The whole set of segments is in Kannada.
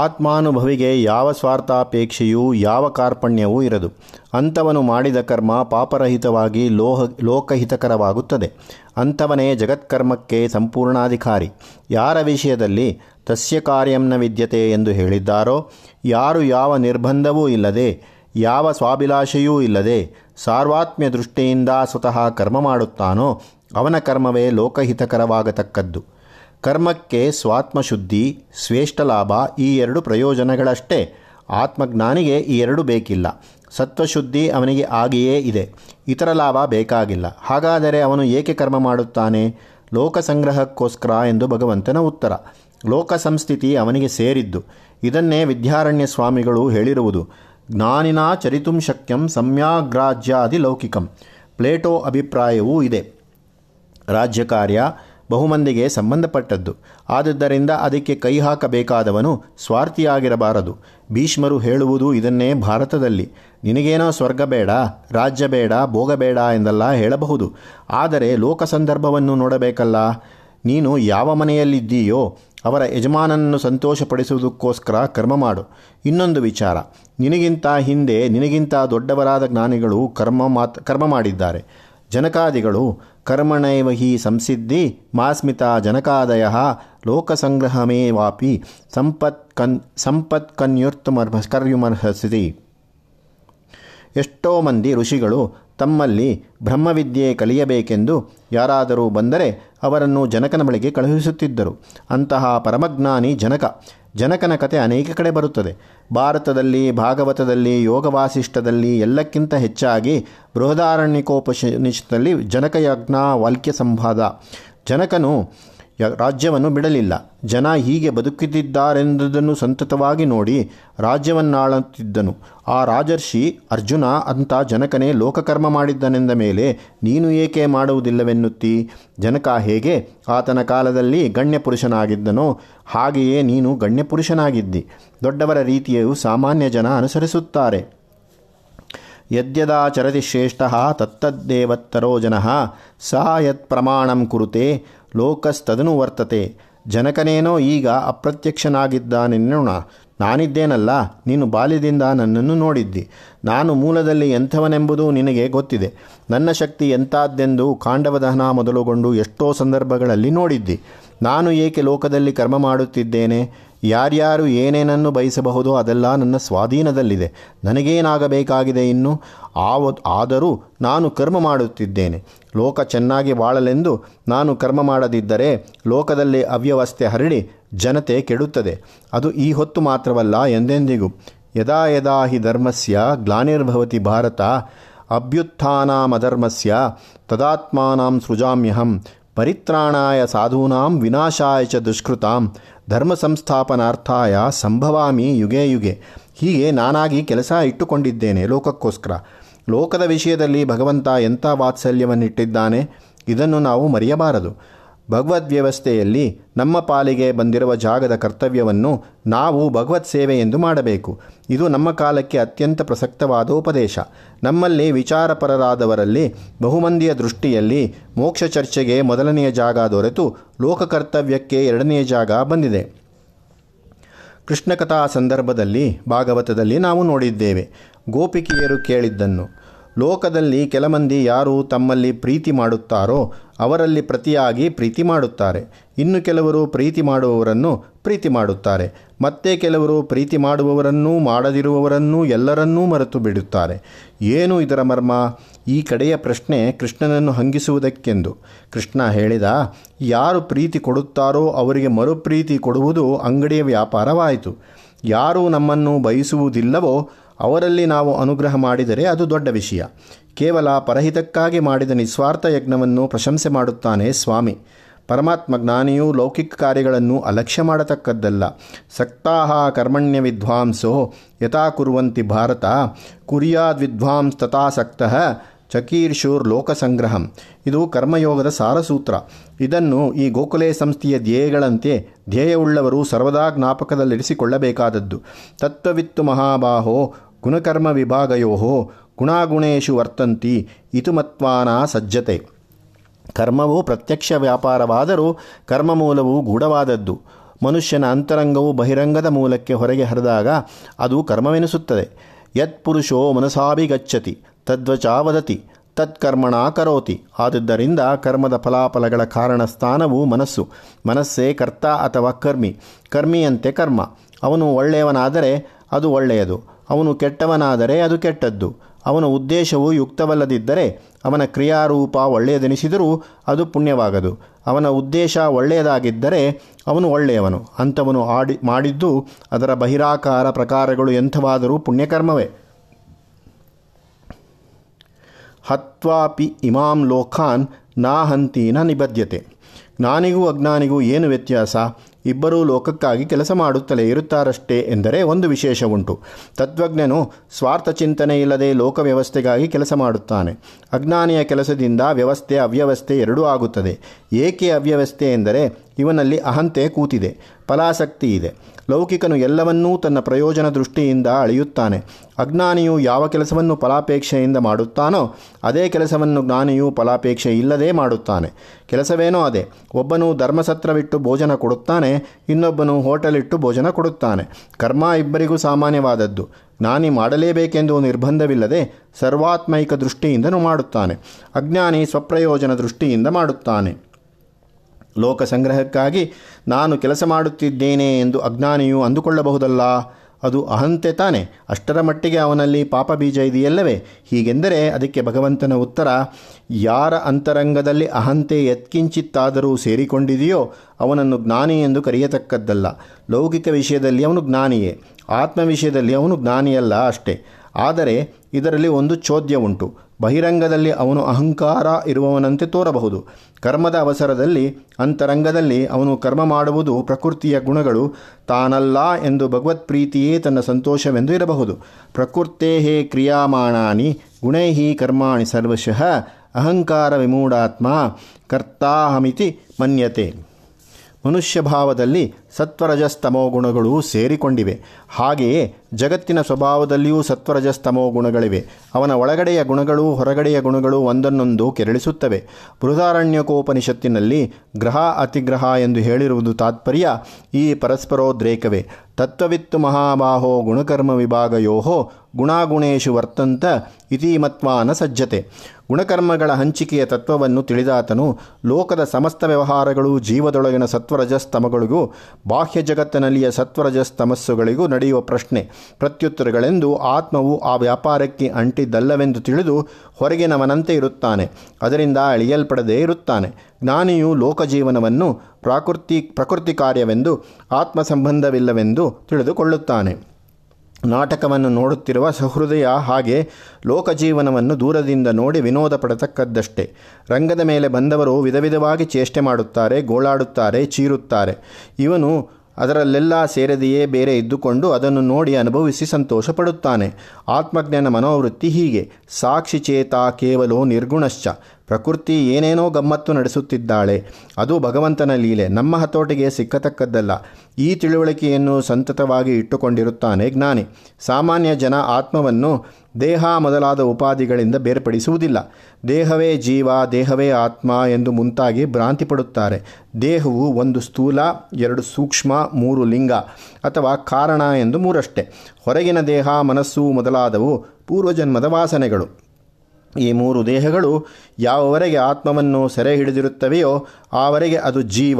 ಆತ್ಮಾನುಭವಿಗೆ ಯಾವ ಸ್ವಾರ್ಥಾಪೇಕ್ಷೆಯೂ ಯಾವ ಕಾರ್ಪಣ್ಯವೂ ಇರದು. ಅಂಥವನು ಮಾಡಿದ ಕರ್ಮ ಪಾಪರಹಿತವಾಗಿ ಲೋಕಹಿತಕರವಾಗುತ್ತದೆ. ಅಂಥವನೇ ಜಗತ್ಕರ್ಮಕ್ಕೆ ಸಂಪೂರ್ಣಾಧಿಕಾರಿ. ಯಾರ ವಿಷಯದಲ್ಲಿ ತಸ್ಯ ಕಾರ್ಯಂನ ವಿದ್ಯತೆ ಎಂದು ಹೇಳಿದ್ದಾರೋ, ಯಾರು ಯಾವ ನಿರ್ಬಂಧವೂ ಇಲ್ಲದೆ ಯಾವ ಸ್ವಾಭಿಲಾಷೆಯೂ ಇಲ್ಲದೆ ಸಾರ್ವಾತ್ಮ್ಯ ದೃಷ್ಟಿಯಿಂದ ಸ್ವತಃ ಕರ್ಮ ಮಾಡುತ್ತಾನೋ ಅವನ ಕರ್ಮವೇ ಲೋಕಹಿತಕರವಾಗತಕ್ಕದ್ದು. ಕರ್ಮಕ್ಕೆ ಸ್ವಾತ್ಮಶುದ್ಧಿ, ಸ್ವೇಷ್ಟ ಲಾಭ ಈ ಎರಡು ಪ್ರಯೋಜನಗಳಷ್ಟೇ. ಆತ್ಮಜ್ಞಾನಿಗೆ ಈ ಎರಡೂ ಬೇಕಿಲ್ಲ. ಸತ್ವಶುದ್ಧಿ ಅವನಿಗೆ ಆಗಿಯೇ ಇದೆ, ಇತರ ಲಾಭ ಬೇಕಾಗಿಲ್ಲ. ಹಾಗಾದರೆ ಅವನು ಏಕೆ ಕರ್ಮ ಮಾಡುತ್ತಾನೆ? ಲೋಕಸಂಗ್ರಹಕ್ಕೋಸ್ಕರ ಎಂದು ಭಗವಂತನ ಉತ್ತರ. ಲೋಕಸಂಸ್ಥಿತಿ ಅವನಿಗೆ ಸೇರಿದ್ದು. ಇದನ್ನೇ ವಿದ್ಯಾರಣ್ಯ ಸ್ವಾಮಿಗಳು ಹೇಳಿರುವುದು. ಜ್ಞಾನಿನ ಚರಿತುಂ ಶಕ್ಯಂ ಸಮ್ಯಾಗ್ರಾಜ್ಯಾದಿ ಲೌಕಿಕಂ. ಪ್ಲೇಟೋ ಅಭಿಪ್ರಾಯವೂ ಇದೆ. ರಾಜ್ಯ ಕಾರ್ಯ ಬಹುಮಂದಿಗೆ ಸಂಬಂಧಪಟ್ಟದ್ದು. ಆದುದರಿಂದ ಅದಕ್ಕೆ ಕೈ ಹಾಕಬೇಕಾದವನು ಸ್ವಾರ್ಥಿಯಾಗಿರಬಾರದು. ಭೀಷ್ಮರು ಹೇಳುವುದು ಇದನ್ನೇ. ಭಾರತದಲ್ಲಿ ನಿನಗೇನೋ ಸ್ವರ್ಗ ಬೇಡ, ರಾಜ್ಯ ಬೇಡ, ಭೋಗ ಬೇಡ ಎಂದೆಲ್ಲ ಹೇಳಬಹುದು. ಆದರೆ ಲೋಕ ಸಂದರ್ಭವನ್ನು ನೋಡಬೇಕಲ್ಲ. ನೀನು ಯಾವ ಮನೆಯಲ್ಲಿದ್ದೀಯೋ ಅವರ ಯಜಮಾನನನ್ನು ಸಂತೋಷಪಡಿಸುವುದಕ್ಕೋಸ್ಕರ ಕರ್ಮ ಮಾಡು. ಇನ್ನೊಂದು ವಿಚಾರ, ನಿನಗಿಂತ ದೊಡ್ಡವರಾದ ಜ್ಞಾನಿಗಳು ಕರ್ಮ ಮಾಡಿದ್ದಾರೆ. ಜನಕಾದಿಗಳು ಕರ್ಮಣೈವ ಹಿ ಸಂಸಿದ್ಧಿ ಮಾಸ್ಮಿತಾ ಜನಕಾದಯ ಲೋಕಸಂಗ್ರಹಮೇ ವಾಪಿ ಸಂಪತ್ಕನ್ಯುರ್ತಮರ್ಹಸಿ. ಎಷ್ಟೋ ಮಂದಿ ಋಷಿಗಳು ತಮ್ಮಲ್ಲಿ ಬ್ರಹ್ಮವಿದ್ಯೆ ಕಲಿಯಬೇಕೆಂದು ಯಾರಾದರೂ ಬಂದರೆ ಅವರನ್ನು ಜನಕನ ಬಳಿಗೆ ಕಳುಹಿಸುತ್ತಿದ್ದರು. ಅಂತಹ ಪರಮಜ್ಞಾನಿ ಜನಕ. ಜನಕನ ಕತೆ ಅನೇಕ ಕಡೆ ಬರುತ್ತದೆ. ಭಾರತದಲ್ಲಿ, ಭಾಗವತದಲ್ಲಿ, ಯೋಗವಾಸಿಷ್ಠದಲ್ಲಿ ಎಲ್ಲಕ್ಕಿಂತ ಹೆಚ್ಚಾಗಿ ಬೃಹದಾರಣ್ಯಕೋಪನಿಷತ್ನಲ್ಲಿ ಜನಕಯಜ್ಞ ವಾಲ್ಕ್ಯ ಸಂವಾದ. ಜನಕನು ರಾಜ್ಯವನ್ನು ಬಿಡಲಿಲ್ಲ. ಜನ ಹೀಗೆ ಬದುಕುತ್ತಿದ್ದಾರೆಂದನ್ನು ಸಂತತವಾಗಿ ನೋಡಿ ರಾಜ್ಯವನ್ನಾಳುತ್ತಿದ್ದನು. ಆ ರಾಜರ್ಷಿ ಅರ್ಜುನ ಅಂತ ಜನಕನೇ ಲೋಕಕರ್ಮ ಮಾಡಿದ್ದನೆಂದ ಮೇಲೆ ನೀನು ಏಕೆ ಮಾಡುವುದಿಲ್ಲವೆನ್ನುತ್ತೀ? ಜನಕ ಹೇಗೆ ಆತನ ಕಾಲದಲ್ಲಿ ಗಣ್ಯಪುರುಷನಾಗಿದ್ದನೋ ಹಾಗೆಯೇ ನೀನು ಗಣ್ಯಪುರುಷನಾಗಿದ್ದಿ. ದೊಡ್ಡವರ ರೀತಿಯೂ ಸಾಮಾನ್ಯ ಜನ ಅನುಸರಿಸುತ್ತಾರೆ. ಯದ್ಯದಾಚರತಿ ಶ್ರೇಷ್ಠಃ ತತ್ತದ್ದೇವತ್ತರೋ ಜನಃ ಸ ಯತ್ ಪ್ರಮಾಣಂ ಕುರುತೆ ಲೋಕಸ್ತದನು ವರ್ತತೆ. ಜನಕನೇನೋ ಈಗ ಅಪ್ರತ್ಯಕ್ಷನಾಗಿದ್ದಾನೆನ್ನೋಣ. ನಾನಿದ್ದೇನಲ್ಲ, ನೀನು ಬಾಲ್ಯದಿಂದ ನನ್ನನ್ನು ನೋಡಿದ್ದಿ. ನಾನು ಮೂಲದಲ್ಲಿ ಎಂಥವನೆಂಬುದು ನಿನಗೆ ಗೊತ್ತಿದೆ. ನನ್ನ ಶಕ್ತಿ ಎಂಥದ್ದೆಂದು ಕಾಂಡವ ದಹನ ಮೊದಲುಗೊಂಡು ಎಷ್ಟೋ ಸಂದರ್ಭಗಳಲ್ಲಿ ನೋಡಿದ್ದಿ. ನಾನು ಏಕೆ ಲೋಕದಲ್ಲಿ ಕರ್ಮ ಮಾಡುತ್ತಿದ್ದೇನೆ? ಯಾರ್ಯಾರು ಏನೇನನ್ನು ಬಯಸಬಹುದೋ ಅದೆಲ್ಲ ನನ್ನ ಸ್ವಾಧೀನದಲ್ಲಿದೆ. ನನಗೇನಾಗಬೇಕಾಗಿದೆ ಇನ್ನು? ಆದರೂ ನಾನು ಕರ್ಮ ಮಾಡುತ್ತಿದ್ದೇನೆ. ಲೋಕ ಚೆನ್ನಾಗಿ ಬಾಳಲೆಂದು ನಾನು ಕರ್ಮ ಮಾಡದಿದ್ದರೆ ಲೋಕದಲ್ಲಿ ಅವ್ಯವಸ್ಥೆ ಹರಡಿ ಜನತೆ ಕೆಡುತ್ತದೆ. ಅದು ಈ ಹೊತ್ತು ಮಾತ್ರವಲ್ಲ, ಎಂದೆಂದಿಗೂ. ಯದಾ ಯದಾ ಹಿ ಧರ್ಮಸ್ಯ ಗ್ಲಾನಿರ್ಭವತಿ ಭಾರತ ಅಭ್ಯುತ್ಥಾನಾಮಧರ್ಮಸ್ಯ ತದಾತ್ಮಾನಾಂ ಸೃಜಾಮ್ಯಹಂ ಪರಿತ್ರಾಣಾಯ ಸಾಧೂನಾಂ ವಿನಾಶಾಯ ಚ ದುಷ್ಕೃತಾಂ ಧರ್ಮ ಸಂಸ್ಥಾಪನಾರ್ಥಾಯ ಸಂಭವಾಮಿ ಯುಗೇ ಯುಗೆ. ಹೀಗೆ ನಾನಾಗಿ ಕೆಲಸ ಇಟ್ಟುಕೊಂಡಿದ್ದೇನೆ ಲೋಕಕ್ಕೋಸ್ಕರ. ಲೋಕದ ವಿಷಯದಲ್ಲಿ ಭಗವಂತ ಎಂಥ ವಾತ್ಸಲ್ಯವನ್ನಿಟ್ಟಿದ್ದಾನೆ, ಇದನ್ನು ನಾವು ಮರೆಯಬಾರದು. ಭಗವದ್ವ್ಯವಸ್ಥೆಯಲ್ಲಿ ನಮ್ಮ ಪಾಲಿಗೆ ಬಂದಿರುವ ಜಾಗದ ಕರ್ತವ್ಯವನ್ನು ನಾವು ಭಗವತ್ ಸೇವೆ ಎಂದು ಮಾಡಬೇಕು. ಇದು ನಮ್ಮ ಕಾಲಕ್ಕೆ ಅತ್ಯಂತ ಪ್ರಸಕ್ತವಾದ ಉಪದೇಶ. ನಮ್ಮಲ್ಲಿ ವಿಚಾರಪರರಾದವರಲ್ಲಿ ಬಹುಮಂದಿಯ ದೃಷ್ಟಿಯಲ್ಲಿ ಮೋಕ್ಷ ಚರ್ಚೆಗೆ ಮೊದಲನೆಯ ಜಾಗ ದೊರೆತು ಲೋಕಕರ್ತವ್ಯಕ್ಕೆ ಎರಡನೆಯ ಜಾಗ ಬಂದಿದೆ. ಕೃಷ್ಣಕಥಾ ಸಂದರ್ಭದಲ್ಲಿ ಭಾಗವತದಲ್ಲಿ ನಾವು ನೋಡಿದ್ದೇವೆ ಗೋಪಿಕೆಯರು ಕೇಳಿದ್ದನ್ನು. ಲೋಕದಲ್ಲಿ ಕೆಲಮಂದಿ ಯಾರು ತಮ್ಮಲ್ಲಿ ಪ್ರೀತಿ ಮಾಡುತ್ತಾರೋ ಅವರಲ್ಲಿ ಪ್ರತಿಯಾಗಿ ಪ್ರೀತಿ ಮಾಡುತ್ತಾರೆ. ಇನ್ನು ಕೆಲವರು ಪ್ರೀತಿ ಮಾಡುವವರನ್ನು ಪ್ರೀತಿ ಮಾಡುತ್ತಾರೆ. ಮತ್ತೆ ಕೆಲವರು ಪ್ರೀತಿ ಮಾಡುವವರನ್ನೂ ಮಾಡದಿರುವವರನ್ನೂ ಎಲ್ಲರನ್ನೂ ಮರೆತು ಬಿಡುತ್ತಾರೆ. ಏನು ಇದರ ಮರ್ಮ? ಈ ಕಡೆಯ ಪ್ರಶ್ನೆ ಕೃಷ್ಣನನ್ನು ಹಂಗಿಸುವುದಕ್ಕೆಂದು. ಕೃಷ್ಣ ಹೇಳಿದ, ಯಾರು ಪ್ರೀತಿ ಕೊಡುತ್ತಾರೋ ಅವರಿಗೆ ಮರುಪ್ರೀತಿ ಕೊಡುವುದು ಅಂಗಡಿಯ ವ್ಯಾಪಾರವಾಯಿತು. ಯಾರು ನಮ್ಮನ್ನು ಬಯಸುವುದಿಲ್ಲವೋ ಅವರಲ್ಲಿ ನಾವು ಅನುಗ್ರಹ ಮಾಡಿದರೆ ಅದು ದೊಡ್ಡ ವಿಷಯ. ಕೇವಲ ಪರಹಿತಕ್ಕಾಗಿ ಮಾಡಿದ ನಿಸ್ವಾರ್ಥ ಯಜ್ಞವನ್ನು ಪ್ರಶಂಸೆ ಮಾಡುತ್ತಾನೆ ಸ್ವಾಮಿ. ಪರಮಾತ್ಮ ಜ್ಞಾನಿಯು ಲೌಕಿಕ ಕಾರ್ಯಗಳನ್ನು ಅಲಕ್ಷ್ಯ ಮಾಡತಕ್ಕದ್ದಲ್ಲ. ಸಕ್ತಾಹ ಕರ್ಮಣ್ಯ ವಿದ್ವಾಂಸೋ ಯಥಾ ಕುರುವಂತಿ ಭಾರತ ಕುರಿಯಾದ್ ವಿದ್ವಾಂಸ್ ತಥಾಸಕ್ತಃ ಚಕೀರ್ಷೂರ್ ಲೋಕಸಂಗ್ರಹಂ. ಇದು ಕರ್ಮಯೋಗದ ಸಾರಸೂತ್ರ. ಇದನ್ನು ಈ ಗೋಖಲೆ ಸಂಸ್ಥೆಯ ಧ್ಯೇಯಗಳಂತೆ ಧ್ಯೇಯವುಳ್ಳವರು ಸರ್ವದಾ ಜ್ಞಾಪಕದಲ್ಲಿರಿಸಿಕೊಳ್ಳಬೇಕಾದದ್ದು. ತತ್ವವಿತ್ತು ಮಹಾಬಾಹೋ ಗುಣಕರ್ಮ ವಿಭಾಗಯೋ ಗುಣಾಗುಣೇಶು ವರ್ತಂತಿ ಇತುಮತ್ವಾನ ಸಜ್ಜತೆ. ಕರ್ಮವು ಪ್ರತ್ಯಕ್ಷ ವ್ಯಾಪಾರವಾದರೂ ಕರ್ಮಮೂಲವು ಗೂಢವಾದದ್ದು. ಮನುಷ್ಯನ ಅಂತರಂಗವು ಬಹಿರಂಗದ ಮೂಲಕ್ಕೆ ಹೊರಗೆ ಹರಿದಾಗ ಅದು ಕರ್ಮವೆನಿಸುತ್ತದೆ. ಯತ್ಪುರುಷೋ ಮನಸಾಭಿಗಚ್ಚತಿ ತದ್ವಚಾವದತಿ ತತ್ಕರ್ಮಣ ಕರೋತಿ. ಆದುದರಿಂದ ಕರ್ಮದ ಫಲಾಫಲಗಳ ಕಾರಣ ಸ್ಥಾನವು ಮನಸ್ಸು. ಮನಸ್ಸೇ ಕರ್ತ ಅಥವಾ ಕರ್ಮಿ. ಕರ್ಮಿಯಂತೆ ಕರ್ಮ. ಅವನು ಒಳ್ಳೆಯವನಾದರೆ ಅದು ಒಳ್ಳೆಯದು, ಅವನು ಕೆಟ್ಟವನಾದರೆ ಅದು ಕೆಟ್ಟದ್ದು. ಅವನ ಉದ್ದೇಶವು ಯುಕ್ತವಲ್ಲದಿದ್ದರೆ ಅವನ ಕ್ರಿಯಾರೂಪ ಒಳ್ಳೆಯದೆನಿಸಿದರೂ ಅದು ಪುಣ್ಯವಾಗದು. ಅವನ ಉದ್ದೇಶ ಒಳ್ಳೆಯದಾಗಿದ್ದರೆ ಅವನು ಒಳ್ಳೆಯವನು. ಅಂಥವನು ಮಾಡಿದ್ದು ಅದರ ಬಹಿರಾಕಾರ ಪ್ರಕಾರಗಳು ಎಂಥವಾದರೂ ಪುಣ್ಯಕರ್ಮವೇ. ಹತ್ವಾಪಿ ಇಮಾಂ ಲೋಕಾನ್ ನಾ ಹಂತೀನ ನಿಬದ್ಧತೆ. ಜ್ಞಾನಿಗೂ ಅಜ್ಞಾನಿಗೂ ಏನು ವ್ಯತ್ಯಾಸ? ಇಬ್ಬರೂ ಲೋಕಕ್ಕಾಗಿ ಕೆಲಸ ಮಾಡುತ್ತಲೇ ಇರುತ್ತಾರಷ್ಟೇ ಎಂದರೆ ಒಂದು ವಿಶೇಷ ಉಂಟು. ತತ್ವಜ್ಞನು ಸ್ವಾರ್ಥ ಚಿಂತನೆ ಇಲ್ಲದೆ ಲೋಕ ವ್ಯವಸ್ಥೆಗಾಗಿ ಕೆಲಸ ಮಾಡುತ್ತಾನೆ. ಅಜ್ಞಾನಿಯ ಕೆಲಸದಿಂದ ವ್ಯವಸ್ಥೆ ಅವ್ಯವಸ್ಥೆ ಎರಡೂ ಆಗುತ್ತದೆ. ಏಕೆ ಅವ್ಯವಸ್ಥೆ ಎಂದರೆ ಇವನಲ್ಲಿ ಅಹಂತೆ ಕೂತಿದೆ, ಫಲಾಸಕ್ತಿ ಇದೆ. ಲೌಕಿಕನು ಎಲ್ಲವನ್ನೂ ತನ್ನ ಪ್ರಯೋಜನ ದೃಷ್ಟಿಯಿಂದ ಅಳೆಯುತ್ತಾನೆ. ಅಜ್ಞಾನಿಯು ಯಾವ ಕೆಲಸವನ್ನು ಫಲಾಪೇಕ್ಷೆಯಿಂದ ಮಾಡುತ್ತಾನೋ ಅದೇ ಕೆಲಸವನ್ನು ಜ್ಞಾನಿಯು ಫಲಾಪೇಕ್ಷೆ ಇಲ್ಲದೆ ಮಾಡುತ್ತಾನೆ. ಕೆಲಸವೇನೋ ಅದೇ. ಒಬ್ಬನು ಧರ್ಮಸತ್ರವಿಟ್ಟು ಭೋಜನ ಕೊಡುತ್ತಾನೆ, ಇನ್ನೊಬ್ಬನು ಹೋಟೆಲಿಟ್ಟು ಭೋಜನ ಕೊಡುತ್ತಾನೆ. ಕರ್ಮ ಇಬ್ಬರಿಗೂ ಸಾಮಾನ್ಯವಾದದ್ದು. ಜ್ಞಾನಿ ಮಾಡಲೇಬೇಕೆಂದು ನಿರ್ಬಂಧವಿಲ್ಲದೆ ಸರ್ವಾತ್ಮೈಕ ದೃಷ್ಟಿಯಿಂದನೂ ಮಾಡುತ್ತಾನೆ. ಅಜ್ಞಾನಿ ಸ್ವಪ್ರಯೋಜನ ದೃಷ್ಟಿಯಿಂದ ಮಾಡುತ್ತಾನೆ. ಲೋಕ ಸಂಗ್ರಹಕ್ಕಾಗಿ ನಾನು ಕೆಲಸ ಮಾಡುತ್ತಿದ್ದೇನೆ ಎಂದು ಅಜ್ಞಾನಿಯು ಅಂದುಕೊಳ್ಳಬಹುದಲ್ಲ, ಅದು ಅಹಂತೆ ತಾನೆ. ಅಷ್ಟರ ಮಟ್ಟಿಗೆ ಅವನಲ್ಲಿ ಪಾಪ ಬೀಜ ಇದೆಯಲ್ಲವೇ? ಹೀಗೆಂದರೆ ಅದಕ್ಕೆ ಭಗವಂತನ ಉತ್ತರ, ಯಾರ ಅಂತರಂಗದಲ್ಲಿ ಅಹಂತೆ ಎತ್ಕಿಂಚಿತ್ತಾದರೂ ಸೇರಿಕೊಂಡಿದೆಯೋ ಅವನನ್ನು ಜ್ಞಾನಿ ಎಂದು ಕರೆಯತಕ್ಕದ್ದಲ್ಲ. ಲೌಕಿಕ ವಿಷಯದಲ್ಲಿ ಅವನು ಜ್ಞಾನಿಯೇ, ಆತ್ಮ ವಿಷಯದಲ್ಲಿ ಅವನು ಜ್ಞಾನಿಯಲ್ಲ ಅಷ್ಟೇ. ಆದರೆ ಇದರಲ್ಲಿ ಒಂದು ಚೋದ್ಯ ಉಂಟು. ಬಹಿರಂಗದಲ್ಲಿ ಅವನು ಅಹಂಕಾರ ಇರುವವನಂತೆ ತೋರಬಹುದು. ಕರ್ಮದ ಅವಸರದಲ್ಲಿ ಅಂತರಂಗದಲ್ಲಿ ಅವನು ಕರ್ಮ ಮಾಡುವುದು ಪ್ರಕೃತಿಯ ಗುಣಗಳು, ತಾನಲ್ಲ ಎಂದು ಭಗವತ್ಪ್ರೀತಿಯೇ ತನ್ನ ಸಂತೋಷವೆಂದು ಇರಬಹುದು. ಪ್ರಕೃತೇ ಕ್ರಿಯಮಾಣಾನಿ ಗುಣೈಹಿ ಕರ್ಮಾಣಿ ಸರ್ವಶಃ ಅಹಂಕಾರ ವಿಮೂಢಾತ್ಮ ಕರ್ತಾಹಮಿತಿ ಮನ್ಯತೆ. ಮನುಷ್ಯಭಾವದಲ್ಲಿ ಸತ್ವರಜಸ್ತಮೋ ಗುಣಗಳು ಸೇರಿಕೊಂಡಿವೆ. ಹಾಗೆಯೇ ಜಗತ್ತಿನ ಸ್ವಭಾವದಲ್ಲಿಯೂ ಸತ್ವರಜಸ್ತಮೋ ಗುಣಗಳಿವೆ. ಅವನ ಒಳಗಡೆಯ ಗುಣಗಳು ಹೊರಗಡೆಯ ಗುಣಗಳು ಒಂದನ್ನೊಂದು ಕೆರಳಿಸುತ್ತವೆ. ಬೃಹದಾರಣ್ಯಕೋಪನಿಷತ್ತಿನಲ್ಲಿ ಗ್ರಹ ಅತಿಗ್ರಹ ಎಂದು ಹೇಳಿರುವುದು ತಾತ್ಪರ್ಯ ಈ ಪರಸ್ಪರೋದ್ರೇಕವೇ. ತತ್ವವಿತ್ತು ಮಹಾಬಾಹೋ ಗುಣಕರ್ಮ ವಿಭಾಗಯೋಹೋ ಗುಣಾಗುಣೇಶು ವರ್ತಂತ ಇತಿ ಮತ್ವಾನ ಸಜ್ಜತೆ. ಗುಣಕರ್ಮಗಳ ಹಂಚಿಕೆಯ ತತ್ವವನ್ನು ತಿಳಿದಾತನು ಲೋಕದ ಸಮಸ್ತ ವ್ಯವಹಾರಗಳು ಜೀವದೊಳಗಿನ ಸತ್ವರಜಸ್ತಮಗಳಿಗೂ ಬಾಹ್ಯ ಜಗತ್ತಿನಲ್ಲಿಯ ಸತ್ವರಜಸ್ತಮಸ್ಸುಗಳಿಗೂ ನಡೆಯುವ ಪ್ರಶ್ನೆ ಪ್ರತ್ಯುತ್ತರಗಳೆಂದು ಆತ್ಮವು ಆ ವ್ಯಾಪಾರಕ್ಕೆ ಅಂಟಿದ್ದಲ್ಲವೆಂದು ತಿಳಿದು ಹೊರಗಿನವನಂತೆ ಇರುತ್ತಾನೆ, ಅದರಿಂದ ಅಳಿಯಲ್ಪಡದೇ ಇರುತ್ತಾನೆ. ಜ್ಞಾನಿಯು ಲೋಕಜೀವನವನ್ನು ಪ್ರಕೃತಿ ಕಾರ್ಯವೆಂದು ಆತ್ಮ ಸಂಬಂಧವಿಲ್ಲವೆಂದು ತಿಳಿದುಕೊಳ್ಳುತ್ತಾನೆ. ನಾಟಕವನ್ನು ನೋಡುತ್ತಿರುವ ಸಹೃದಯ ಹಾಗೆ ಲೋಕಜೀವನವನ್ನು ದೂರದಿಂದ ನೋಡಿ ವಿನೋದ ಪಡತಕ್ಕದ್ದಷ್ಟೇ. ರಂಗದ ಮೇಲೆ ಬಂದವರು ವಿಧ ವಿಧವಾಗಿ ಚೇಷ್ಟೆ ಮಾಡುತ್ತಾರೆ, ಗೋಳಾಡುತ್ತಾರೆ, ಚೀರುತ್ತಾರೆ. ಇವನು ಅದರಲ್ಲೆಲ್ಲ ಸೇರದೆಯೇ ಬೇರೆ ಇದ್ದುಕೊಂಡು ಅದನ್ನು ನೋಡಿ ಅನುಭವಿಸಿ ಸಂತೋಷ ಪಡುತ್ತಾನೆ. ಆತ್ಮಜ್ಞಾನ ಮನೋವೃತ್ತಿ ಹೀಗೆ. ಸಾಕ್ಷಿ ಚೇತ ಕೇವಲೋ ನಿರ್ಗುಣಶ್ಚ. ಪ್ರಕೃತಿ ಏನೇನೋ ಗಮ್ಮತ್ತು ನಡೆಸುತ್ತಿದ್ದಾಳೆ, ಅದು ಭಗವಂತನ ಲೀಲೆ, ನಮ್ಮ ಹತೋಟಿಗೆ ಸಿಕ್ಕತಕ್ಕದ್ದಲ್ಲ. ಈ ತಿಳುವಳಿಕೆಯನ್ನು ಸಂತತವಾಗಿ ಇಟ್ಟುಕೊಂಡಿರುತ್ತಾನೆ ಜ್ಞಾನಿ. ಸಾಮಾನ್ಯ ಜನ ಆತ್ಮವನ್ನು ದೇಹ ಮೊದಲಾದ ಉಪಾಧಿಗಳಿಂದ ಬೇರ್ಪಡಿಸುವುದಿಲ್ಲ. ದೇಹವೇ ಜೀವ, ದೇಹವೇ ಆತ್ಮ ಎಂದು ಮುಂತಾಗಿ ಭ್ರಾಂತಿ ಪಡುತ್ತಾರೆ. ದೇಹವು ಒಂದು ಸ್ಥೂಲ, ಎರಡು ಸೂಕ್ಷ್ಮ, ಮೂರು ಲಿಂಗ ಅಥವಾ ಕಾರಣ ಎಂದು ಮೂರಷ್ಟೇ. ಹೊರಗಿನ ದೇಹ, ಮನಸ್ಸು ಮೊದಲಾದವು ಪೂರ್ವಜನ್ಮದ ವಾಸನೆಗಳು. ಈ ಮೂರು ದೇಹಗಳು ಯಾವವರೆಗೆ ಆತ್ಮವನ್ನು ಸೆರೆ ಹಿಡಿದಿರುತ್ತವೆಯೋ ಆವರೆಗೆ ಅದು ಜೀವ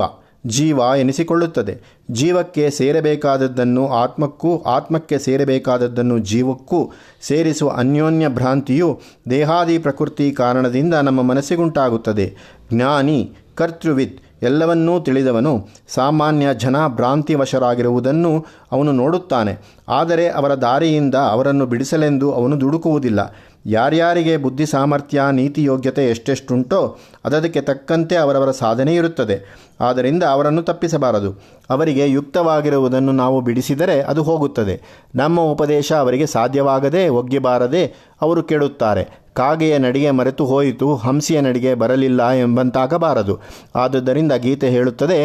ಜೀವ ಎನಿಸಿಕೊಳ್ಳುತ್ತದೆ. ಜೀವಕ್ಕೆ ಸೇರಬೇಕಾದದ್ದನ್ನು ಆತ್ಮಕ್ಕೂ, ಆತ್ಮಕ್ಕೆ ಸೇರಬೇಕಾದದ್ದನ್ನು ಜೀವಕ್ಕೂ ಸೇರಿಸುವ ಅನ್ಯೋನ್ಯ ಭ್ರಾಂತಿಯು ದೇಹಾದಿ ಪ್ರಕೃತಿ ಕಾರಣದಿಂದ ನಮ್ಮ ಮನಸ್ಸಿಗುಂಟಾಗುತ್ತದೆ. ಜ್ಞಾನಿ ಕರ್ತೃವಿತ್, ಎಲ್ಲವನ್ನೂ ತಿಳಿದವನು, ಸಾಮಾನ್ಯ ಜನ ಭ್ರಾಂತಿವಶರಾಗಿರುವುದನ್ನು ಅವನು ನೋಡುತ್ತಾನೆ. ಆದರೆ ಅವರ ದಾರಿಯಿಂದ ಅವರನ್ನು ಬಿಡಿಸಲೆಂದು ಅವನು ದುಡುಕುವುದಿಲ್ಲ. ಯಾರ್ಯಾರಿಗೆ ಬುದ್ಧಿ ಸಾಮರ್ಥ್ಯ ನೀತಿಯೋಗ್ಯತೆ ಎಷ್ಟೆಷ್ಟುಂಟೋ ಅದಕ್ಕೆ ತಕ್ಕಂತೆ ಅವರವರ ಸಾಧನೆ ಇರುತ್ತದೆ. ಆದ್ದರಿಂದ ಅವರನ್ನು ತಪ್ಪಿಸಬಾರದು. ಅವರಿಗೆ ಯುಕ್ತವಾಗಿರುವುದನ್ನು ನಾವು ಬಿಡಿಸಿದರೆ ಅದು ಹೋಗುತ್ತದೆ. ನಮ್ಮ ಉಪದೇಶ ಅವರಿಗೆ ಸಾಧ್ಯವಾಗದೆ ಒಗ್ಗಿಬಾರದೆ ಅವರು ಕೆಡುತ್ತಾರೆ. ಕಾಗೆಯ ನಡಿಗೆ ಮರೆತು ಹೋಯಿತು, ಹಂಸಿಯ ನಡಿಗೆ ಬರಲಿಲ್ಲ ಎಂಬಂತಾಗಬಾರದು. ಆದುದರಿಂದ ಗೀತೆ ಹೇಳುತ್ತದೆ,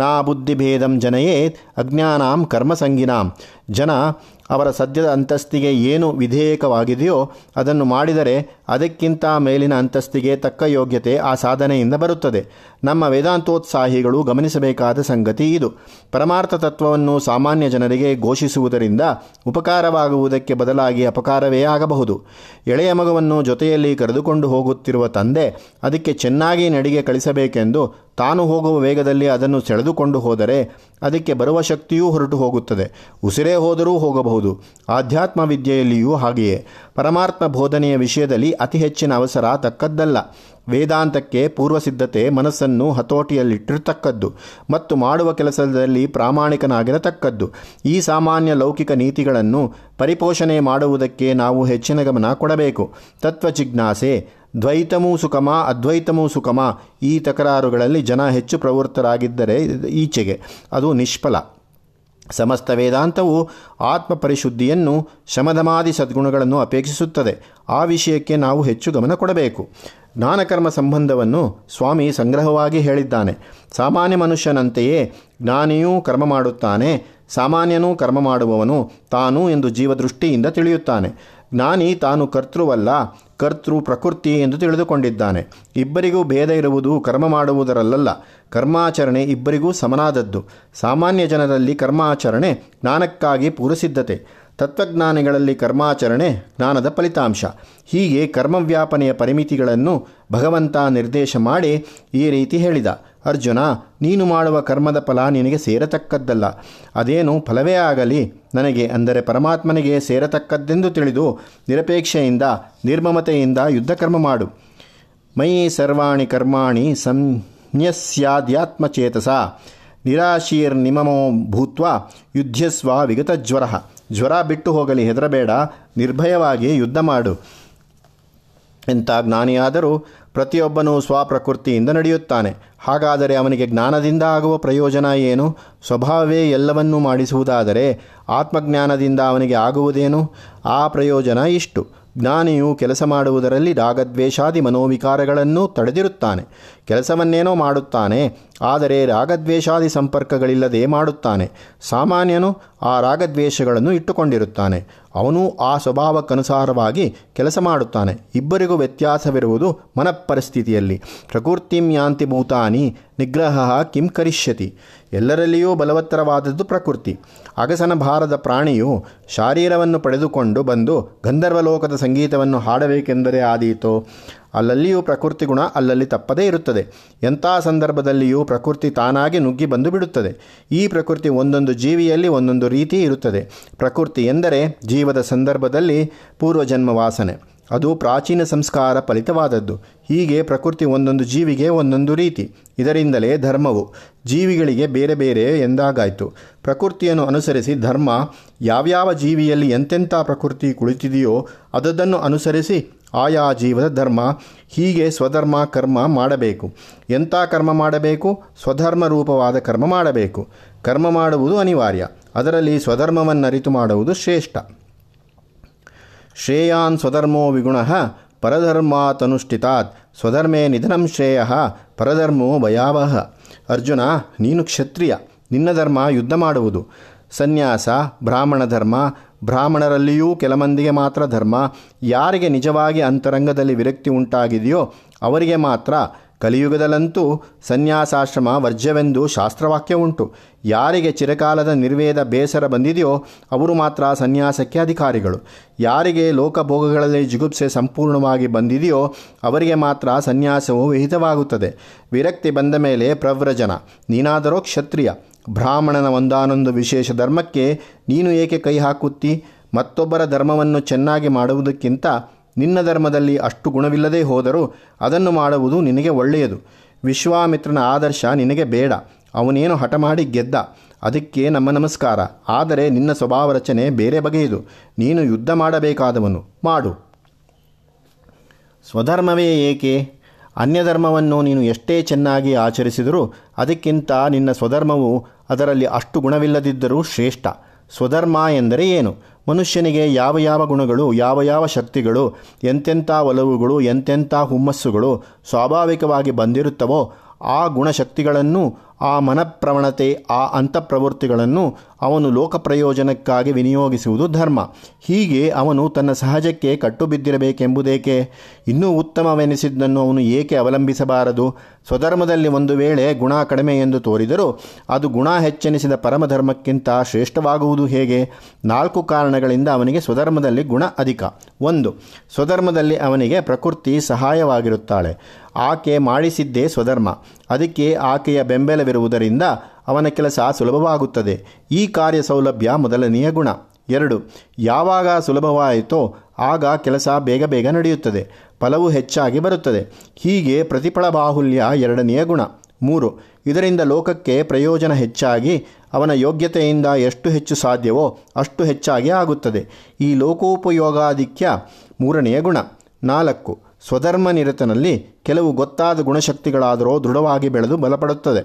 ನಾ ಬುದ್ಧಿಭೇದಂ ಜನಯೇತ್ ಅಜ್ಞಾನಾಂ ಕರ್ಮಸಂಗಿನಾಂ. ಜನ ಅವರ ಸದ್ಯದ ಅಂತಸ್ತಿಗೆ ಏನು ವಿಧೇಯಕವಾಗಿದೆಯೋ ಅದನ್ನು ಮಾಡಿದರೆ ಅದಕ್ಕಿಂತ ಮೇಲಿನ ಅಂತಸ್ತಿಗೆ ತಕ್ಕ ಯೋಗ್ಯತೆ ಆ ಸಾಧನೆಯಿಂದ ಬರುತ್ತದೆ. ನಮ್ಮ ವೇದಾಂತೋತ್ಸಾಹಿಗಳು ಗಮನಿಸಬೇಕಾದ ಸಂಗತಿ ಇದು. ಪರಮಾರ್ಥ ತತ್ವವನ್ನು ಸಾಮಾನ್ಯ ಜನರಿಗೆ ಘೋಷಿಸುವುದರಿಂದ ಉಪಕಾರವಾಗುವುದಕ್ಕೆ ಬದಲಾಗಿ ಅಪಕಾರವೇ ಆಗಬಹುದು. ಎಳೆಯ ಮಗುವನ್ನು ಜೊತೆಯಲ್ಲಿ ಕರೆದುಕೊಂಡು ಹೋಗುತ್ತಿರುವ ತಂದೆ ಅದಕ್ಕೆ ಚೆನ್ನಾಗಿ ನಡಿಗೆ ಕಳಿಸಬೇಕೆಂದು ತಾನು ಹೋಗುವ ವೇಗದಲ್ಲಿ ಅದನ್ನು ಸೆಳೆದುಕೊಂಡು ಹೋದರೆ ಅದಕ್ಕೆ ಬರುವ ಶಕ್ತಿಯೂ ಹೊರಟು ಹೋಗುತ್ತದೆ, ಉಸಿರೇ ಹೋದರೂ ಹೋಗಬಹುದು. ಆಧ್ಯಾತ್ಮ ವಿದ್ಯೆಯಲ್ಲಿಯೂ ಹಾಗೆಯೇ. ಪರಮಾರ್ಥ ಬೋಧನೆಯ ವಿಷಯದಲ್ಲಿ ಅತಿ ಹೆಚ್ಚಿನ ಅವಸರ ತಕ್ಕದ್ದಲ್ಲ. ವೇದಾಂತಕ್ಕೆ ಪೂರ್ವಸಿದ್ಧತೆ ಮನಸ್ಸನ್ನು ಹತೋಟಿಯಲ್ಲಿಟ್ಟಿರತಕ್ಕದ್ದು ಮತ್ತು ಮಾಡುವ ಕೆಲಸದಲ್ಲಿ ಪ್ರಾಮಾಣಿಕನಾಗಿರತಕ್ಕದ್ದು. ಈ ಸಾಮಾನ್ಯ ಲೌಕಿಕ ನೀತಿಗಳನ್ನು ಪರಿಪೋಷಣೆ ಮಾಡುವುದಕ್ಕೆ ನಾವು ಹೆಚ್ಚಿನ ಗಮನ ಕೊಡಬೇಕು. ತತ್ವಜಿಜ್ಞಾಸೆ, ದ್ವೈತಮೂ ಸುಖಮ ಅದ್ವೈತಮೂ ಸುಖಮ ಈ ತಕರಾರುಗಳಲ್ಲಿ ಜನ ಹೆಚ್ಚು ಪ್ರವೃತ್ತರಾಗಿದ್ದರೆ ಈಚೆಗೆ ಅದು ನಿಷ್ಫಲ. ಸಮಸ್ತ ವೇದಾಂತವು ಆತ್ಮ ಪರಿಶುದ್ಧಿಯನ್ನು, ಶಮಧಮಾದಿ ಸದ್ಗುಣಗಳನ್ನು ಅಪೇಕ್ಷಿಸುತ್ತದೆ. ಆ ವಿಷಯಕ್ಕೆ ನಾವು ಹೆಚ್ಚು ಗಮನ ಕೊಡಬೇಕು. ಜ್ಞಾನಕರ್ಮ ಸಂಬಂಧವನ್ನು ಸ್ವಾಮಿ ಸಂಗ್ರಹವಾಗಿ ಹೇಳಿದ್ದಾನೆ. ಸಾಮಾನ್ಯ ಮನುಷ್ಯನಂತೆಯೇ ಜ್ಞಾನಿಯೂ ಕರ್ಮ ಮಾಡುತ್ತಾನೆ, ಸಾಮಾನ್ಯನೂ ಕರ್ಮ ಮಾಡುವವನು ತಾನು ಎಂದು ಜೀವದೃಷ್ಟಿಯಿಂದ ತಿಳಿಯುತ್ತಾನೆ. ಜ್ಞಾನಿ ತಾನು ಕರ್ತೃವಲ್ಲ, ಕರ್ತೃ ಪ್ರಕೃತಿ ಎಂದು ತಿಳಿದುಕೊಂಡಿದ್ದಾನೆ. ಇಬ್ಬರಿಗೂ ಭೇದ ಇರುವುದು ಕರ್ಮ ಮಾಡುವುದರಲ್ಲ. ಕರ್ಮಾಚರಣೆ ಇಬ್ಬರಿಗೂ ಸಮನಾದದ್ದು. ಸಾಮಾನ್ಯ ಜನರಲ್ಲಿ ಕರ್ಮಾಚರಣೆ ಜ್ಞಾನಕ್ಕಾಗಿ ಪೂರ್ವಸಿದ್ಧತೆ, ತತ್ವಜ್ಞಾನಿಗಳಲ್ಲಿ ಕರ್ಮಾಚರಣೆ ಜ್ಞಾನದ ಫಲಿತಾಂಶ. ಹೀಗೆ ಕರ್ಮವ್ಯಾಪನೆಯ ಪರಿಮಿತಿಗಳನ್ನು ಭಗವಂತ ನಿರ್ದೇಶ ಮಾಡಿ ಈ ರೀತಿ ಹೇಳಿದ: ಅರ್ಜುನ, ನೀನು ಮಾಡುವ ಕರ್ಮದ ಫಲ ನಿನಗೆ ಸೇರತಕ್ಕದ್ದಲ್ಲ. ಅದೇನು ಫಲವೇ ಆಗಲಿ ನನಗೆ, ಅಂದರೆ ಪರಮಾತ್ಮನಿಗೆ ಸೇರತಕ್ಕದ್ದೆಂದು ತಿಳಿದು ನಿರಪೇಕ್ಷೆಯಿಂದ ನಿರ್ಮಮತೆಯಿಂದ ಯುದ್ಧಕರ್ಮ ಮಾಡು. ಮಯಿ ಸರ್ವಾಣಿ ಕರ್ಮಾಣಿ ಸಂನ್ಯಸ್ಯಾದ್ಯಾತ್ಮಚೇತಸ ನಿರಾಶೀರ್ನಿಮಮೋ ಭೂತ್ವಾ ಯುದ್ಧಸ್ವ ವಿಗತಜ್ವರ. ಜ್ವರ ಬಿಟ್ಟು ಹೋಗಲಿ, ಹೆದರಬೇಡ, ನಿರ್ಭಯವಾಗಿ ಯುದ್ಧ ಮಾಡು. ಎಂಥ ಜ್ಞಾನಿಯಾದರೂ ಪ್ರತಿಯೊಬ್ಬನೂ ಸ್ವಪ್ರಕೃತಿಯಿಂದ ನಡೆಯುತ್ತಾನೆ. ಹಾಗಾದರೆ ಅವನಿಗೆ ಜ್ಞಾನದಿಂದ ಆಗುವ ಪ್ರಯೋಜನ ಏನು? ಸ್ವಭಾವವೇ ಎಲ್ಲವನ್ನೂ ಮಾಡಿಸುವುದಾದರೆ ಆತ್ಮಜ್ಞಾನದಿಂದ ಅವನಿಗೆ ಆಗುವುದೇನು? ಆ ಪ್ರಯೋಜನ ಇಷ್ಟು: ಜ್ಞಾನಿಯು ಕೆಲಸ ಮಾಡುವುದರಲ್ಲಿ ರಾಗದ್ವೇಷಾದಿ ಮನೋವಿಕಾರಗಳನ್ನು ತಡೆದಿರುತ್ತಾನೆ. ಕೆಲಸವನ್ನೇನೋ ಮಾಡುತ್ತಾನೆ, ಆದರೆ ರಾಗದ್ವೇಷಾದಿ ಸಂಪರ್ಕಗಳಿಲ್ಲದೆ ಮಾಡುತ್ತಾನೆ. ಸಾಮಾನ್ಯನು ಆ ರಾಗದ್ವೇಷಗಳನ್ನು ಇಟ್ಟುಕೊಂಡಿರುತ್ತಾನೆ, ಅವನು ಆ ಸ್ವಭಾವಕ್ಕನುಸಾರವಾಗಿ ಕೆಲಸ ಮಾಡುತ್ತಾನೆ. ಇಬ್ಬರಿಗೂ ವ್ಯತ್ಯಾಸವಿರುವುದು ಮನಃಪರಿಸ್ಥಿತಿಯಲ್ಲಿ. ಪ್ರಕೃತಿಂ ಯಾಂತಿ ಭೂತಾನಿ ನಿಗ್ರಹ ಕಿಂ ಕರಿಷ್ಯತಿ. ಎಲ್ಲರಲ್ಲಿಯೂ ಬಲವತ್ತರವಾದದ್ದು ಪ್ರಕೃತಿ. ಅಗಸನ ಭಾರದ ಪ್ರಾಣಿಯು ಶಾರೀರವನ್ನು ಪಡೆದುಕೊಂಡು ಬಂದು ಗಂಧರ್ವಲೋಕದ ಸಂಗೀತವನ್ನು ಹಾಡಬೇಕೆಂದರೆ ಆದೀತೋ? ಅಲ್ಲಲ್ಲಿಯೂ ಪ್ರಕೃತಿ ಗುಣ ಅಲ್ಲಲ್ಲಿ ತಪ್ಪದೇ ಇರುತ್ತದೆ. ಎಂಥ ಸಂದರ್ಭದಲ್ಲಿಯೂ ಪ್ರಕೃತಿ ತಾನಾಗಿ ನುಗ್ಗಿ ಬಂದು ಬಿಡುತ್ತದೆ. ಈ ಪ್ರಕೃತಿ ಒಂದೊಂದು ಜೀವಿಯಲ್ಲಿ ಒಂದೊಂದು ರೀತಿ ಇರುತ್ತದೆ. ಪ್ರಕೃತಿ ಎಂದರೆ ಜೀವದ ಸಂದರ್ಭದಲ್ಲಿ ಪೂರ್ವಜನ್ಮ ವಾಸನೆ, ಅದು ಪ್ರಾಚೀನ ಸಂಸ್ಕಾರ ಫಲಿತವಾದದ್ದು. ಹೀಗೆ ಪ್ರಕೃತಿ ಒಂದೊಂದು ಜೀವಿಗೆ ಒಂದೊಂದು ರೀತಿ. ಇದರಿಂದಲೇ ಧರ್ಮವು ಜೀವಿಗಳಿಗೆ ಬೇರೆ ಬೇರೆ ಎಂದಾಗಾಯಿತು. ಪ್ರಕೃತಿಯನ್ನು ಅನುಸರಿಸಿ ಧರ್ಮ ಯಾವ್ಯಾವ ಜೀವಿಯಲ್ಲಿ ಎಂತೆಂಥ ಪ್ರಕೃತಿ ಕುಳಿತಿದೆಯೋ ಅದನ್ನು ಅನುಸರಿಸಿ ಆಯಾ ಜೀವದ ಧರ್ಮ, ಹೀಗೆ ಸ್ವಧರ್ಮ ಕರ್ಮ ಮಾಡಬೇಕು. ಎಂಥ ಕರ್ಮ ಮಾಡಬೇಕು? ಸ್ವಧರ್ಮ ರೂಪವಾದ ಕರ್ಮ ಮಾಡಬೇಕು. ಕರ್ಮ ಮಾಡುವುದು ಅನಿವಾರ್ಯ, ಅದರಲ್ಲಿ ಸ್ವಧರ್ಮವನ್ನರಿತು ಮಾಡುವುದು ಶ್ರೇಷ್ಠ. ಶ್ರೇಯಾನ್ ಸ್ವಧರ್ಮೋ ವಿಗುಣಃ ಪರಧರ್ಮಾತನುಷ್ಠಿತಾತ್ ಸ್ವಧರ್ಮೇ ನಿಧನಂ ಶ್ರೇಯಃ ಪರಧರ್ಮೋ ಭಯಾವಹ. ಅರ್ಜುನ, ನೀನು ಕ್ಷತ್ರಿಯ, ನಿನ್ನ ಧರ್ಮ ಯುದ್ಧ ಮಾಡುವುದು. ಸನ್ಯಾಸ, ಬ್ರಾಹ್ಮಣ ಧರ್ಮ, ಬ್ರಾಹ್ಮಣರಲ್ಲಿಯೂ ಕೆಲಮಂದಿಗೆ ಮಾತ್ರ ಧರ್ಮ. ಯಾರಿಗೆ ನಿಜವಾಗಿ ಅಂತರಂಗದಲ್ಲಿ ವಿರಕ್ತಿ ಉಂಟಾಗಿದೆಯೋ ಅವರಿಗೆ ಮಾತ್ರ. ಕಲಿಯುಗದಲ್ಲಂತೂ ಸನ್ಯಾಸಾಶ್ರಮ ವರ್ಜ್ಯವೆಂದು ಶಾಸ್ತ್ರವಾಕ್ಯ ಉಂಟು. ಯಾರಿಗೆ ಚಿರಕಾಲದ ನಿರ್ವೇದ ಬೇಸರ ಬಂದಿದೆಯೋ ಅವರು ಮಾತ್ರ ಸನ್ಯಾಸಕ್ಕೆ ಅಧಿಕಾರಿಗಳು. ಯಾರಿಗೆ ಲೋಕಭೋಗಗಳಲ್ಲಿ ಜಿಗುಪ್ಸೆ ಸಂಪೂರ್ಣವಾಗಿ ಬಂದಿದೆಯೋ ಅವರಿಗೆ ಮಾತ್ರ ಸನ್ಯಾಸವು ವಿಹಿತವಾಗುತ್ತದೆ. ವಿರಕ್ತಿ ಬಂದ ಮೇಲೆ ಪ್ರವ್ರಜನ. ನೀನಾದರೋ ಕ್ಷತ್ರಿಯ, ಬ್ರಾಹ್ಮಣನ ಒಂದಾನೊಂದು ವಿಶೇಷ ಧರ್ಮಕ್ಕೆ ನೀನು ಏಕೆ ಕೈ ಹಾಕುತ್ತಿ? ಮತ್ತೊಬ್ಬರ ಧರ್ಮವನ್ನು ಚೆನ್ನಾಗಿ ಮಾಡುವುದಕ್ಕಿಂತ ನಿನ್ನ ಧರ್ಮದಲ್ಲಿ ಅಷ್ಟು ಗುಣವಿಲ್ಲದೆ ಹೋದರೂ ಅದನ್ನು ಮಾಡುವುದು ನಿನಗೆ ಒಳ್ಳೆಯದು. ವಿಶ್ವಾಮಿತ್ರನ ಆದರ್ಶ ನಿನಗೆ ಬೇಡ, ಅವನೇನು ಹಠ ಮಾಡಿ ಗೆದ್ದ, ಅದಕ್ಕೆ ನಮ್ಮ ನಮಸ್ಕಾರ. ಆದರೆ ನಿನ್ನ ಸ್ವಭಾವ ರಚನೆ ಬೇರೆ ಬಗೆಯದು. ನೀನು ಯುದ್ಧ ಮಾಡಬೇಕಾದವನು, ಮಾಡು. ಸ್ವಧರ್ಮವೇ ಏಕೆ? ಅನ್ಯಧರ್ಮವನ್ನು ನೀನು ಎಷ್ಟೇ ಚೆನ್ನಾಗಿ ಆಚರಿಸಿದರೂ ಅದಕ್ಕಿಂತ ನಿನ್ನ ಸ್ವಧರ್ಮವು ಅದರಲ್ಲಿ ಅಷ್ಟು ಗುಣವಿಲ್ಲದಿದ್ದರೂ ಶ್ರೇಷ್ಠ. ಸ್ವಧರ್ಮ ಎಂದರೆ ಏನು? ಮನುಷ್ಯನಿಗೆ ಯಾವ ಯಾವ ಗುಣಗಳು, ಯಾವ ಯಾವ ಶಕ್ತಿಗಳು, ಎಂತೆಂಥ ಒಲವುಗಳು, ಎಂತೆಂಥ ಹುಮ್ಮಸ್ಸುಗಳು ಸ್ವಾಭಾವಿಕವಾಗಿ ಬಂದಿರುತ್ತವೋ ಆ ಗುಣಶಕ್ತಿಗಳನ್ನು, ಆ ಮನಃಪ್ರವಣತೆ, ಆ ಅಂತಃಪ್ರವೃತ್ತಿಗಳನ್ನು ಅವನು ಲೋಕಪ್ರಯೋಜನಕ್ಕಾಗಿ ವಿನಿಯೋಗಿಸುವುದು ಧರ್ಮ. ಹೀಗೆ ಅವನು ತನ್ನ ಸಹಜಕ್ಕೆ ಕಟ್ಟುಬಿದ್ದಿರಬೇಕೆಂಬುದೇಕೆ? ಇನ್ನೂ ಉತ್ತಮವೆನಿಸಿದ್ದನ್ನು ಅವನು ಏಕೆ ಅವಲಂಬಿಸಬಾರದು? ಸ್ವಧರ್ಮದಲ್ಲಿ ಒಂದು ವೇಳೆ ಗುಣ ಕಡಿಮೆ ಎಂದು ತೋರಿದರೂ ಅದು ಗುಣ ಹೆಚ್ಚೆನಿಸಿದ ಪರಮಧರ್ಮಕ್ಕಿಂತ ಶ್ರೇಷ್ಠವಾಗುವುದು ಹೇಗೆ? 4 ಕಾರಣಗಳಿಂದ ಅವನಿಗೆ ಸ್ವಧರ್ಮದಲ್ಲಿ ಗುಣ ಅಧಿಕ. 1, ಸ್ವಧರ್ಮದಲ್ಲಿ ಅವನಿಗೆ ಪ್ರಕೃತಿ ಸಹಾಯವಾಗಿರುತ್ತಾಳೆ. ಆಕೆ ಮಾಡಿಸಿದ್ದೇ ಸ್ವಧರ್ಮ. ಅದಕ್ಕೆ ಆಕೆಯ ಬೆಂಬಲವಿರುವುದರಿಂದ ಅವನ ಕೆಲಸ ಸುಲಭವಾಗುತ್ತದೆ. ಈ ಕಾರ್ಯ ಸೌಲಭ್ಯ ಮೊದಲನೆಯ ಗುಣ. 2, ಯಾವಾಗ ಸುಲಭವಾಯಿತೋ ಆಗ ಕೆಲಸ ಬೇಗ ಬೇಗ ನಡೆಯುತ್ತದೆ, ಫಲವು ಹೆಚ್ಚಾಗಿ ಬರುತ್ತದೆ. ಹೀಗೆ ಪ್ರತಿಫಲ ಬಾಹುಲ್ಯ ಎರಡನೆಯ ಗುಣ. 3, ಇದರಿಂದ ಲೋಕಕ್ಕೆ ಪ್ರಯೋಜನ ಹೆಚ್ಚಾಗಿ ಅವನ ಯೋಗ್ಯತೆಯಿಂದ ಎಷ್ಟು ಹೆಚ್ಚು ಸಾಧ್ಯವೋ ಅಷ್ಟು ಹೆಚ್ಚಾಗಿ ಆಗುತ್ತದೆ. ಈ ಲೋಕೋಪಯೋಗಾಧಿಕ್ಯ ಮೂರನೆಯ ಗುಣ. 4, ಸ್ವಧರ್ಮ ನಿರತನಲ್ಲಿ ಕೆಲವು ಗೊತ್ತಾದ ಗುಣಶಕ್ತಿಗಳಾದರೂ ದೃಢವಾಗಿ ಬೆಳೆದು ಬಲಪಡುತ್ತದೆ.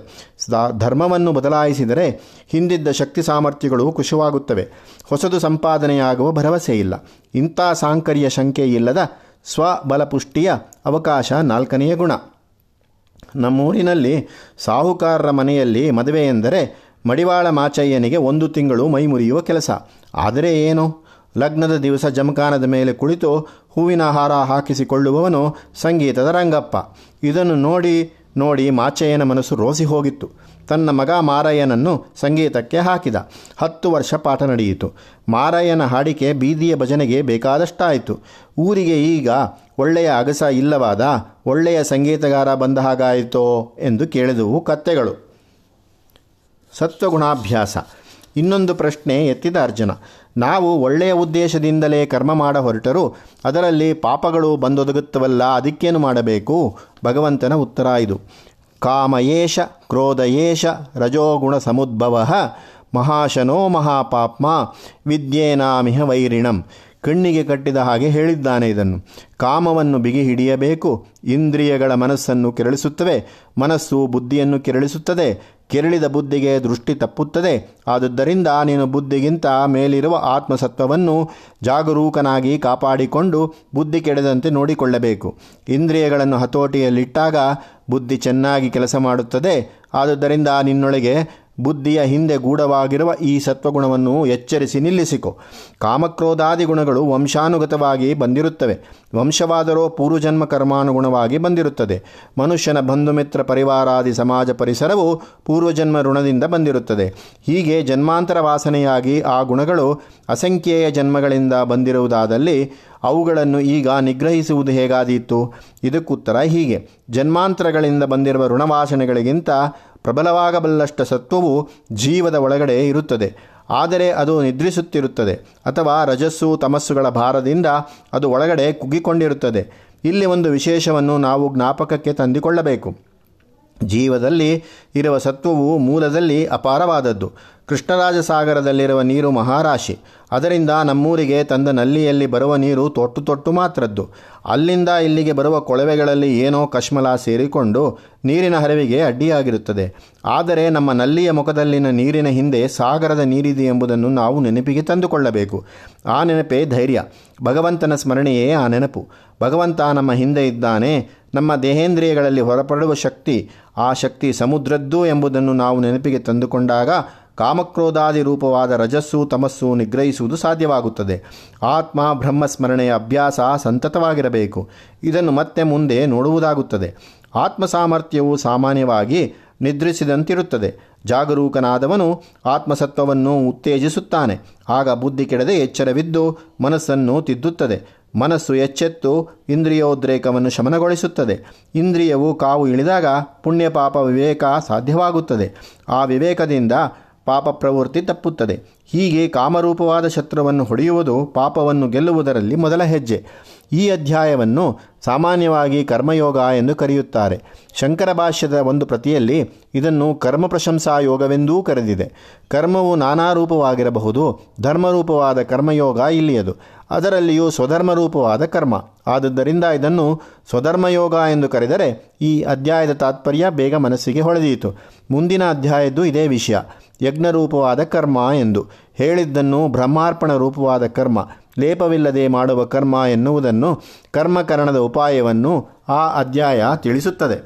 ಧರ್ಮವನ್ನು ಬದಲಾಯಿಸಿದರೆ ಹಿಂದಿದ್ದ ಶಕ್ತಿ ಸಾಮರ್ಥ್ಯಗಳು ಕುಶವಾಗುತ್ತವೆ. ಹೊಸದು ಸಂಪಾದನೆಯಾಗುವ ಭರವಸೆ ಇಲ್ಲ. ಇಂಥ ಸಾಂಕರ್ಯ ಶಂಕೆ ಇಲ್ಲದ ಸ್ವಬಲಪುಷ್ಟಿಯ ಅವಕಾಶ 4ನೇ ಗುಣ. ನಮ್ಮೂರಿನಲ್ಲಿ ಸಾಹುಕಾರರ ಮನೆಯಲ್ಲಿ ಮದುವೆ ಎಂದರೆ ಮಡಿವಾಳ ಮಾಚಯ್ಯನಿಗೆ 1 ತಿಂಗಳು ಮೈಮುರಿಯುವ ಕೆಲಸ. ಆದರೆ ಏನೋ, ಲಗ್ನದ ದಿವಸ ಜಮಖಾನದ ಮೇಲೆ ಕುಳಿತು ಹೂವಿನ ಹಾರ ಹಾಕಿಸಿಕೊಳ್ಳುವವನು ಸಂಗೀತದ ರಂಗಪ್ಪ. ಇದನ್ನು ನೋಡಿ ನೋಡಿ ಮಾಚಯ್ಯನ ಮನಸ್ಸು ರೋಸಿ ಹೋಗಿತ್ತು. ತನ್ನ ಮಗ ಮಾರಯ್ಯನನ್ನು ಸಂಗೀತಕ್ಕೆ ಹಾಕಿದ. 10 ವರ್ಷ ಪಾಠ ನಡೆಯಿತು. ಮಾರಯ್ಯನ ಹಾಡಿಕೆ ಬೀದಿಯ ಭಜನೆಗೆ ಬೇಕಾದಷ್ಟಾಯಿತು. ಊರಿಗೆ ಈಗ ಒಳ್ಳೆಯ ಅಗಸ ಇಲ್ಲವಾದ ಒಳ್ಳೆಯ ಸಂಗೀತಗಾರ ಬಂದ ಹಾಗಾಯಿತೋ ಎಂದು ಕೇಳಿದವು ಕತ್ತೆಗಳು. ಸತ್ವಗುಣಾಭ್ಯಾಸ. ಇನ್ನೊಂದು ಪ್ರಶ್ನೆ ಎತ್ತಿದ ಅರ್ಜುನ. ನಾವು ಒಳ್ಳೆಯ ಉದ್ದೇಶದಿಂದಲೇ ಕರ್ಮ ಮಾಡ ಹೊರಟರೂ ಅದರಲ್ಲಿ ಪಾಪಗಳು ಬಂದೊದಗುತ್ತವಲ್ಲ, ಅದಕ್ಕೇನು ಮಾಡಬೇಕು? ಭಗವಂತನ ಉತ್ತರ ಇದು. ಕಾಮಯೇಷ ಕ್ರೋಧಯೇಷ ರಜೋಗುಣ ಸಮುದ್ಭವ ಮಹಾಶನೋ ಮಹಾಪಾಪ್ಮ ವಿದ್ಯೇನಾಮಿಹ ವೈರಿಣಂ. ಕಣ್ಣಿಗೆ ಕಟ್ಟಿದ ಹಾಗೆ ಹೇಳಿದ್ದಾನೆ ಇದನ್ನು. ಕಾಮವನ್ನು ಬಿಗಿ ಹಿಡಿಯಬೇಕು. ಇಂದ್ರಿಯಗಳ ಮನಸ್ಸನ್ನು ಕೆರಳಿಸುತ್ತವೆ, ಮನಸ್ಸು ಬುದ್ಧಿಯನ್ನು ಕೆರಳಿಸುತ್ತದೆ. ಕೆರಳಿದ ಬುದ್ಧಿಗೆ ದೃಷ್ಟಿ ತಪ್ಪುತ್ತದೆ. ಆದುದರಿಂದ ನೀನು ಬುದ್ಧಿಗಿಂತ ಮೇಲಿರುವ ಆತ್ಮಸತ್ವವನ್ನು ಜಾಗರೂಕನಾಗಿ ಕಾಪಾಡಿಕೊಂಡು ಬುದ್ಧಿ ಕೆಡದಂತೆ ನೋಡಿಕೊಳ್ಳಬೇಕು. ಇಂದ್ರಿಯಗಳನ್ನು ಹತೋಟಿಯಲ್ಲಿಟ್ಟಾಗ ಬುದ್ಧಿ ಚೆನ್ನಾಗಿ ಕೆಲಸ ಮಾಡುತ್ತದೆ. ಆದುದರಿಂದ ನಿನ್ನೊಳಗೆ ಬುದ್ಧಿಯ ಹಿಂದೆ ಗೂಢವಾಗಿರುವ ಈ ಸತ್ವಗುಣವನ್ನು ಎಚ್ಚರಿಸಿ ನಿಲ್ಲಿಸಿಕೊ. ಕಾಮಕ್ರೋಧಾದಿ ಗುಣಗಳು ವಂಶಾನುಗತವಾಗಿ ಬಂದಿರುತ್ತವೆ. ವಂಶವಾದರೂ ಪೂರ್ವಜನ್ಮ ಕರ್ಮಾನುಗುಣವಾಗಿ ಬಂದಿರುತ್ತದೆ. ಮನುಷ್ಯನ ಬಂಧುಮಿತ್ರ ಪರಿವಾರಾದಿ ಸಮಾಜ ಪರಿಸರವು ಪೂರ್ವಜನ್ಮ ಋಣದಿಂದ ಬಂದಿರುತ್ತದೆ. ಹೀಗೆ ಜನ್ಮಾಂತರ ವಾಸನೆಯಾಗಿ ಆ ಗುಣಗಳು ಅಸಂಖ್ಯೇಯ ಜನ್ಮಗಳಿಂದ ಬಂದಿರುವುದಾದಲ್ಲಿ ಅವುಗಳನ್ನು ಈಗ ನಿಗ್ರಹಿಸುವುದು ಹೇಗಾದೀತು? ಇದಕ್ಕುತ್ತರ ಹೀಗೆ. ಜನ್ಮಾಂತರಗಳಿಂದ ಬಂದಿರುವ ಋಣವಾಸನೆಗಳಿಗಿಂತ ಪ್ರಬಲವಾಗಬಲ್ಲಷ್ಟು ಸತ್ವವು ಜೀವದ ಒಳಗಡೆ ಇರುತ್ತದೆ. ಆದರೆ ಅದು ನಿದ್ರಿಸುತ್ತಿರುತ್ತದೆ ಅಥವಾ ರಜಸ್ಸು ತಮಸ್ಸುಗಳ ಭಾರದಿಂದ ಅದು ಒಳಗಡೆ ಕುಗ್ಗಿಕೊಂಡಿರುತ್ತದೆ. ಇಲ್ಲಿ ಒಂದು ವಿಶೇಷವನ್ನು ನಾವು ಜ್ಞಾಪಕಕ್ಕೆ ತಂದಿಕೊಳ್ಳಬೇಕು. ಜೀವದಲ್ಲಿ ಇರುವ ಸತ್ವವು ಮೂಲದಲ್ಲಿ ಅಪಾರವಾದದ್ದು. ಕೃಷ್ಣರಾಜಸಾಗರದಲ್ಲಿರುವ ನೀರು ಮಹಾರಾಶಿ. ಅದರಿಂದ ನಮ್ಮೂರಿಗೆ ತಂದ ನಲ್ಲಿಯಲ್ಲಿ ಬರುವ ನೀರು ತೊಟ್ಟು ತೊಟ್ಟು ಮಾತ್ರದ್ದು. ಅಲ್ಲಿಂದ ಇಲ್ಲಿಗೆ ಬರುವ ಕೊಳವೆಗಳಲ್ಲಿ ಏನೋ ಕಶ್ಮಲ ಸೇರಿಕೊಂಡು ನೀರಿನ ಹರಿವಿಗೆ ಅಡ್ಡಿಯಾಗಿರುತ್ತದೆ. ಆದರೆ ನಮ್ಮ ನಲ್ಲಿಯ ಮುಖದಲ್ಲಿನ ನೀರಿನ ಹಿಂದೆ ಸಾಗರದ ನೀರಿದೆ ಎಂಬುದನ್ನು ನಾವು ನೆನಪಿಗೆ ತಂದುಕೊಳ್ಳಬೇಕು. ಆ ನೆನಪೇ ಧೈರ್ಯ. ಭಗವಂತನ ಸ್ಮರಣೆಯೇ ಆ ನೆನಪು. ಭಗವಂತ ನಮ್ಮ ಹಿಂದೆ ಇದ್ದಾನೆ. ನಮ್ಮ ದೇಹೇಂದ್ರಿಯಗಳಲ್ಲಿ ಹೊರಪಡುವ ಶಕ್ತಿ, ಆ ಶಕ್ತಿ ಸಮುದ್ರದ್ದು ಎಂಬುದನ್ನು ನಾವು ನೆನಪಿಗೆ ತಂದುಕೊಂಡಾಗ ಕಾಮಕ್ರೋಧಾದಿ ರೂಪವಾದ ರಜಸ್ಸು ತಮಸ್ಸು ನಿಗ್ರಹಿಸುವುದು ಸಾಧ್ಯವಾಗುತ್ತದೆ. ಆತ್ಮ ಬ್ರಹ್ಮಸ್ಮರಣೆಯ ಅಭ್ಯಾಸ ಸಂತತವಾಗಿರಬೇಕು. ಇದನ್ನು ಮತ್ತೆ ಮುಂದೆ ನೋಡುವುದಾಗುತ್ತದೆ. ಆತ್ಮ ಸಾಮರ್ಥ್ಯವು ಸಾಮಾನ್ಯವಾಗಿ ನಿದ್ರಿಸಿದಂತಿರುತ್ತದೆ. ಜಾಗರೂಕನಾದವನು ಆತ್ಮಸತ್ವವನ್ನು ಉತ್ತೇಜಿಸುತ್ತಾನೆ. ಆಗ ಬುದ್ಧಿ ಕೆಡದೆ ಎಚ್ಚರವಿದ್ದು ಮನಸ್ಸನ್ನು ತಿದ್ದುತ್ತದೆ. ಮನಸ್ಸು ಎಚ್ಚೆತ್ತು ಇಂದ್ರಿಯೋದ್ರೇಕವನ್ನು ಶಮನಗೊಳಿಸುತ್ತದೆ. ಇಂದ್ರಿಯವು ಕಾವು ಇಳಿದಾಗ ಪುಣ್ಯಪಾಪ ವಿವೇಕ ಸಾಧ್ಯವಾಗುತ್ತದೆ. ಆ ವಿವೇಕದಿಂದ ಪಾಪ ಪ್ರವೃತ್ತಿ ತಪ್ಪುತ್ತದೆ. ಹೀಗೆ ಕಾಮರೂಪವಾದ ಶತ್ರುವನ್ನು ಹೊಡೆಯುವುದು ಪಾಪವನ್ನು ಗೆಲ್ಲುವುದರಲ್ಲಿ ಮೊದಲ ಹೆಜ್ಜೆ. ಈ ಅಧ್ಯಾಯವನ್ನು ಸಾಮಾನ್ಯವಾಗಿ ಕರ್ಮಯೋಗ ಎಂದು ಕರೆಯುತ್ತಾರೆ. ಶಂಕರ ಭಾಷ್ಯದ ಒಂದು ಪ್ರತಿಯಲ್ಲಿ ಇದನ್ನು ಕರ್ಮ ಪ್ರಶಂಸಾ ಯೋಗವೆಂದೂ ಕರೆದಿದೆ. ಕರ್ಮವು ನಾನಾ ರೂಪವಾಗಿರಬಹುದು. ಧರ್ಮರೂಪವಾದ ಕರ್ಮಯೋಗ ಇಲ್ಲಿಯದು. ಅದರಲ್ಲಿಯೂ ಸ್ವಧರ್ಮರೂಪವಾದ ಕರ್ಮ. ಆದುದರಿಂದ ಇದನ್ನು ಸ್ವಧರ್ಮಯೋಗ ಎಂದು ಕರೆದರೆ ಈ ಅಧ್ಯಾಯದ ತಾತ್ಪರ್ಯ ಬೇಗ ಮನಸ್ಸಿಗೆ ಹೊಳೆದಿಯಿತು. ಮುಂದಿನ ಅಧ್ಯಾಯದ್ದು ಇದೇ ವಿಷಯ, ಯಜ್ಞರೂಪವಾದ ಕರ್ಮ ಎಂದು. ಹೇಳಿದ್ದನ್ನು ಬ್ರಹ್ಮಾರ್ಪಣ ರೂಪವಾದ ಕರ್ಮ, ಲೇಪವಿಲ್ಲದೆ ಮಾಡುವ ಕರ್ಮ ಎನ್ನುವುದನ್ನು, ಕರ್ಮಕರಣದ ಉಪಾಯವನ್ನು ಆ ಅಧ್ಯಾಯ ತಿಳಿಸುತ್ತದೆ.